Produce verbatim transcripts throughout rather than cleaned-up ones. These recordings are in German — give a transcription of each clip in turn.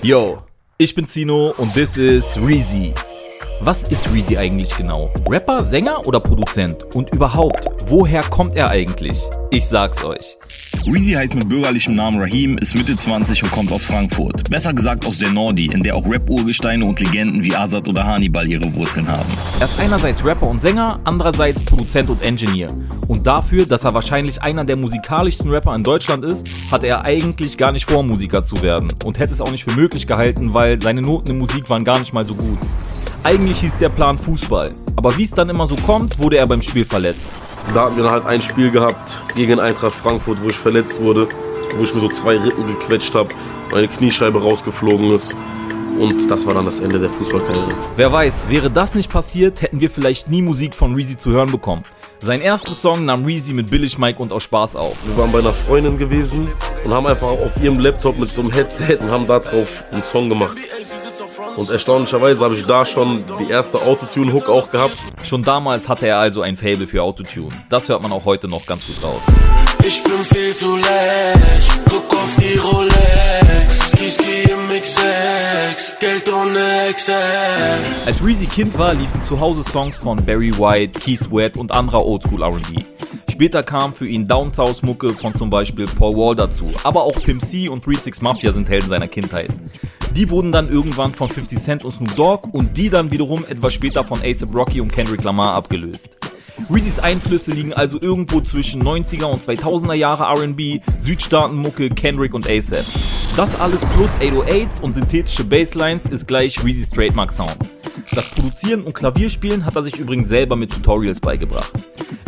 Yo, ich bin Zino und this is Reezy. Was ist Reezy eigentlich genau? Rapper, Sänger oder Produzent? Und überhaupt, woher kommt er eigentlich? Ich sag's euch. Reezy heißt mit bürgerlichem Namen Rahim, ist Mitte zwanzig und kommt aus Frankfurt. Besser gesagt aus der Nordi, in der auch Rap-Urgesteine und Legenden wie Azad oder Hannibal ihre Wurzeln haben. Er ist einerseits Rapper und Sänger, andererseits Produzent und Engineer. Und dafür, dass er wahrscheinlich einer der musikalischsten Rapper in Deutschland ist, hatte er eigentlich gar nicht vor, Musiker zu werden. Und hätte es auch nicht für möglich gehalten, weil seine Noten in Musik waren gar nicht mal so gut. Eigentlich hieß der Plan Fußball, aber wie es dann immer so kommt, wurde er beim Spiel verletzt. Da hatten wir dann halt ein Spiel gehabt gegen Eintracht Frankfurt, wo ich verletzt wurde, wo ich mir so zwei Rippen gequetscht habe, meine Kniescheibe rausgeflogen ist und das war dann das Ende der Fußballkarriere. Wer weiß, wäre das nicht passiert, hätten wir vielleicht nie Musik von Reezy zu hören bekommen. Seinen ersten Song nahm Reezy mit Billig Mike und aus Spaß auf. Wir waren bei einer Freundin gewesen und haben einfach auf ihrem Laptop mit so einem Headset und haben da drauf einen Song gemacht. Und erstaunlicherweise habe ich da schon die erste Autotune-Hook auch gehabt. Schon damals hatte er also ein Faible für Autotune. Das hört man auch heute noch ganz gut raus. Ich bin viel zu läsch, guck auf die Rolex, Kiski im X sechs, Geld ohne Excel. Als Reezy Kind war, liefen zu Hause Songs von Barry White, Keith Sweat und anderer Oldschool R and B. Später kam für ihn Down South Mucke von zum Beispiel Paul Wall dazu, aber auch Pimp C und Three six Mafia sind Helden seiner Kindheit. Die wurden dann irgendwann von fifty Cent und Snoop Dogg und die dann wiederum etwas später von A$AP Rocky und Kendrick Lamar abgelöst. Reezys Einflüsse liegen also irgendwo zwischen neunziger und zweitausender Jahre R and B, Südstaatenmucke, Kendrick und A$AP. Das alles plus acht null achts und synthetische Basslines ist gleich Reezys Trademark Sound. Das Produzieren und Klavierspielen hat er sich übrigens selber mit Tutorials beigebracht.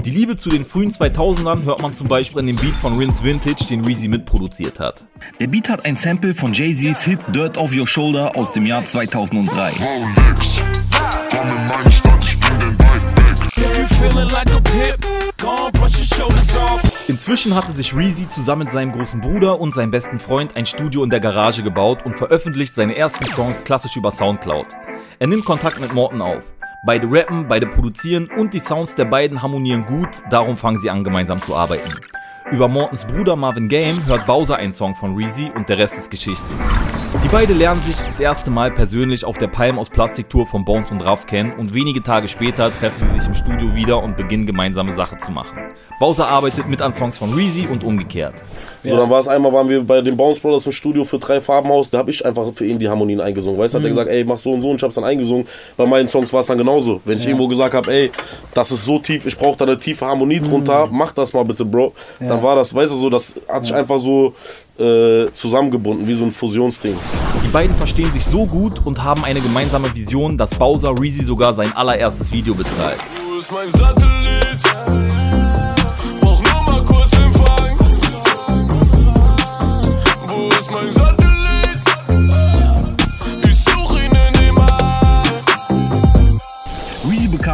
Die Liebe zu den frühen zweitausendern hört man zum Beispiel in dem Beat von Rinse Vintage, den Reezy mitproduziert hat. Der Beat hat ein Sample von Jay-Z's Hit Dirt Off Your Shoulder aus dem Jahr zweitausenddrei. Inzwischen hatte sich Reezy zusammen mit seinem großen Bruder und seinem besten Freund ein Studio in der Garage gebaut und veröffentlicht seine ersten Songs klassisch über Soundcloud. Er nimmt Kontakt mit Morten auf. Beide rappen, beide produzieren und die Sounds der beiden harmonieren gut, darum fangen sie an, gemeinsam zu arbeiten. Über Mortens Bruder Marvin Game hört Bausa einen Song von Reezy und der Rest ist Geschichte. Die beiden lernen sich das erste Mal persönlich auf der Palm aus Plastik-Tour von Bones und R A F kennen und wenige Tage später treffen sie sich im Studio wieder und beginnen gemeinsame Sachen zu machen. Bausa arbeitet mit an Songs von Reezy und umgekehrt. So, dann war es einmal, waren wir bei den Bones Brothers im Studio für Drei-Farben-Haus, da habe ich einfach für ihn die Harmonien eingesungen. Weißt du, mhm. hat er gesagt, ey, mach so und so und ich hab's dann eingesungen. Bei meinen Songs war es dann genauso. Wenn ich ja. irgendwo gesagt habe, ey, das ist so tief, ich brauche da eine tiefe Harmonie drunter, mhm. mach das mal bitte, Bro. Ja. Dann war das, weißt du, so, das hat sich ja. einfach so äh, zusammengebunden, wie so ein Fusionsding. Die beiden verstehen sich so gut und haben eine gemeinsame Vision, dass Bowser Reezy sogar sein allererstes Video bezahlt. Du bist mein Satellit.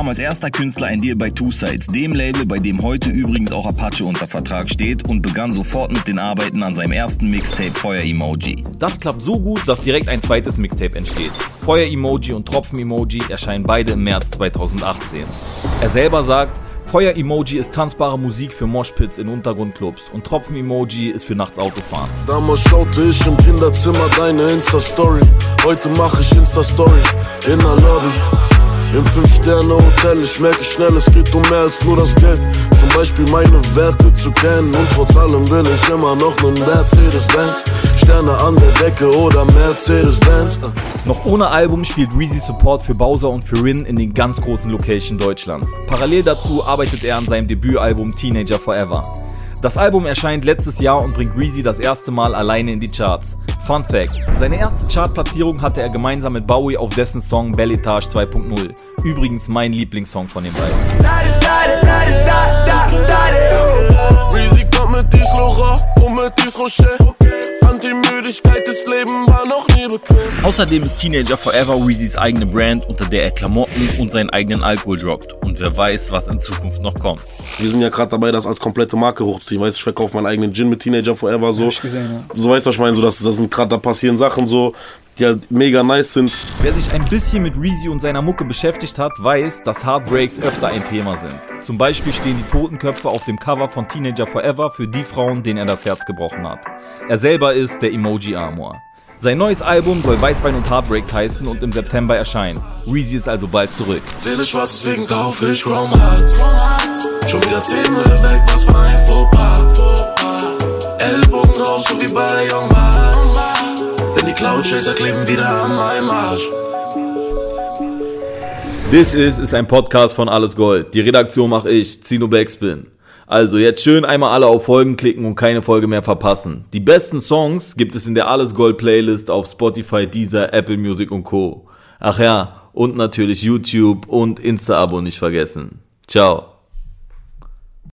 Als erster Künstler ein Deal bei Two Sides, dem Label, bei dem heute übrigens auch Apache unter Vertrag steht und begann sofort mit den Arbeiten an seinem ersten Mixtape Feuer Emoji. Das klappt so gut, dass direkt ein zweites Mixtape entsteht. Feuer Emoji und Tropfen Emoji erscheinen beide im März zweitausendachtzehn. Er selber sagt, Feuer Emoji ist tanzbare Musik für Moshpits in Untergrundclubs und Tropfen Emoji ist für nachts Autofahren. Damals schaute ich im Kinderzimmer deine Insta-Story, heute mache ich Insta-Story in der Lobby. Im Fünf-Sterne-Hotel, ich merke schnell, es geht um mehr als nur das Geld. Zum Beispiel meine Werte zu kennen und trotz allem will ich immer noch einen Mercedes-Benz. Sterne an der Decke oder Mercedes-Benz. Noch ohne Album spielt Reezy Support für Bowser und für Rin in den ganz großen Locations Deutschlands. Parallel dazu arbeitet er an seinem Debütalbum Teenager Forever. Das Album erscheint letztes Jahr und bringt Reezy das erste Mal alleine in die Charts. Fun Fact, seine erste Chartplatzierung hatte er gemeinsam mit Bowie auf dessen Song Belletage zwei punkt null. Übrigens mein Lieblingssong von den beiden. Außerdem ist Teenager Forever Reezys eigene Brand, unter der er Klamotten und seinen eigenen Alkohol droppt. Und wer weiß, was in Zukunft noch kommt. Wir sind ja gerade dabei, das als komplette Marke hochzuziehen. Weißt du, ich verkaufe meinen eigenen Gin mit Teenager Forever so. Gesehen, ja. So, weißt du, was ich meine? So, das, das sind gerade, da passieren Sachen so, die halt mega nice sind. Wer sich ein bisschen mit Reezy und seiner Mucke beschäftigt hat, weiß, dass Heartbreaks öfter ein Thema sind. Zum Beispiel stehen die Totenköpfe auf dem Cover von Teenager Forever für die Frauen, denen er das Herz gebrochen hat. Er selber ist der Emoji-Amor. Sein neues Album soll Weißwein und Heartbreaks heißen und im September erscheinen. Reezy ist also bald zurück. Zähle schwarz, deswegen kauf ich Chrome Hearts. Schon wieder zehn Müll weg, was für ein Fauxpas. Ellbogen raus, so wie bei Young Man. Denn die Cloud-Chaser kleben wieder an meinem Arsch. This Is ist ein Podcast von Alles Gold. Die Redaktion mache ich, Zino Blackspin. Also jetzt schön einmal alle auf Folgen klicken und keine Folge mehr verpassen. Die besten Songs gibt es in der Alles Gold Playlist auf Spotify, Deezer, Apple Music und Co. Ach ja, und natürlich YouTube und Insta-Abo nicht vergessen. Ciao.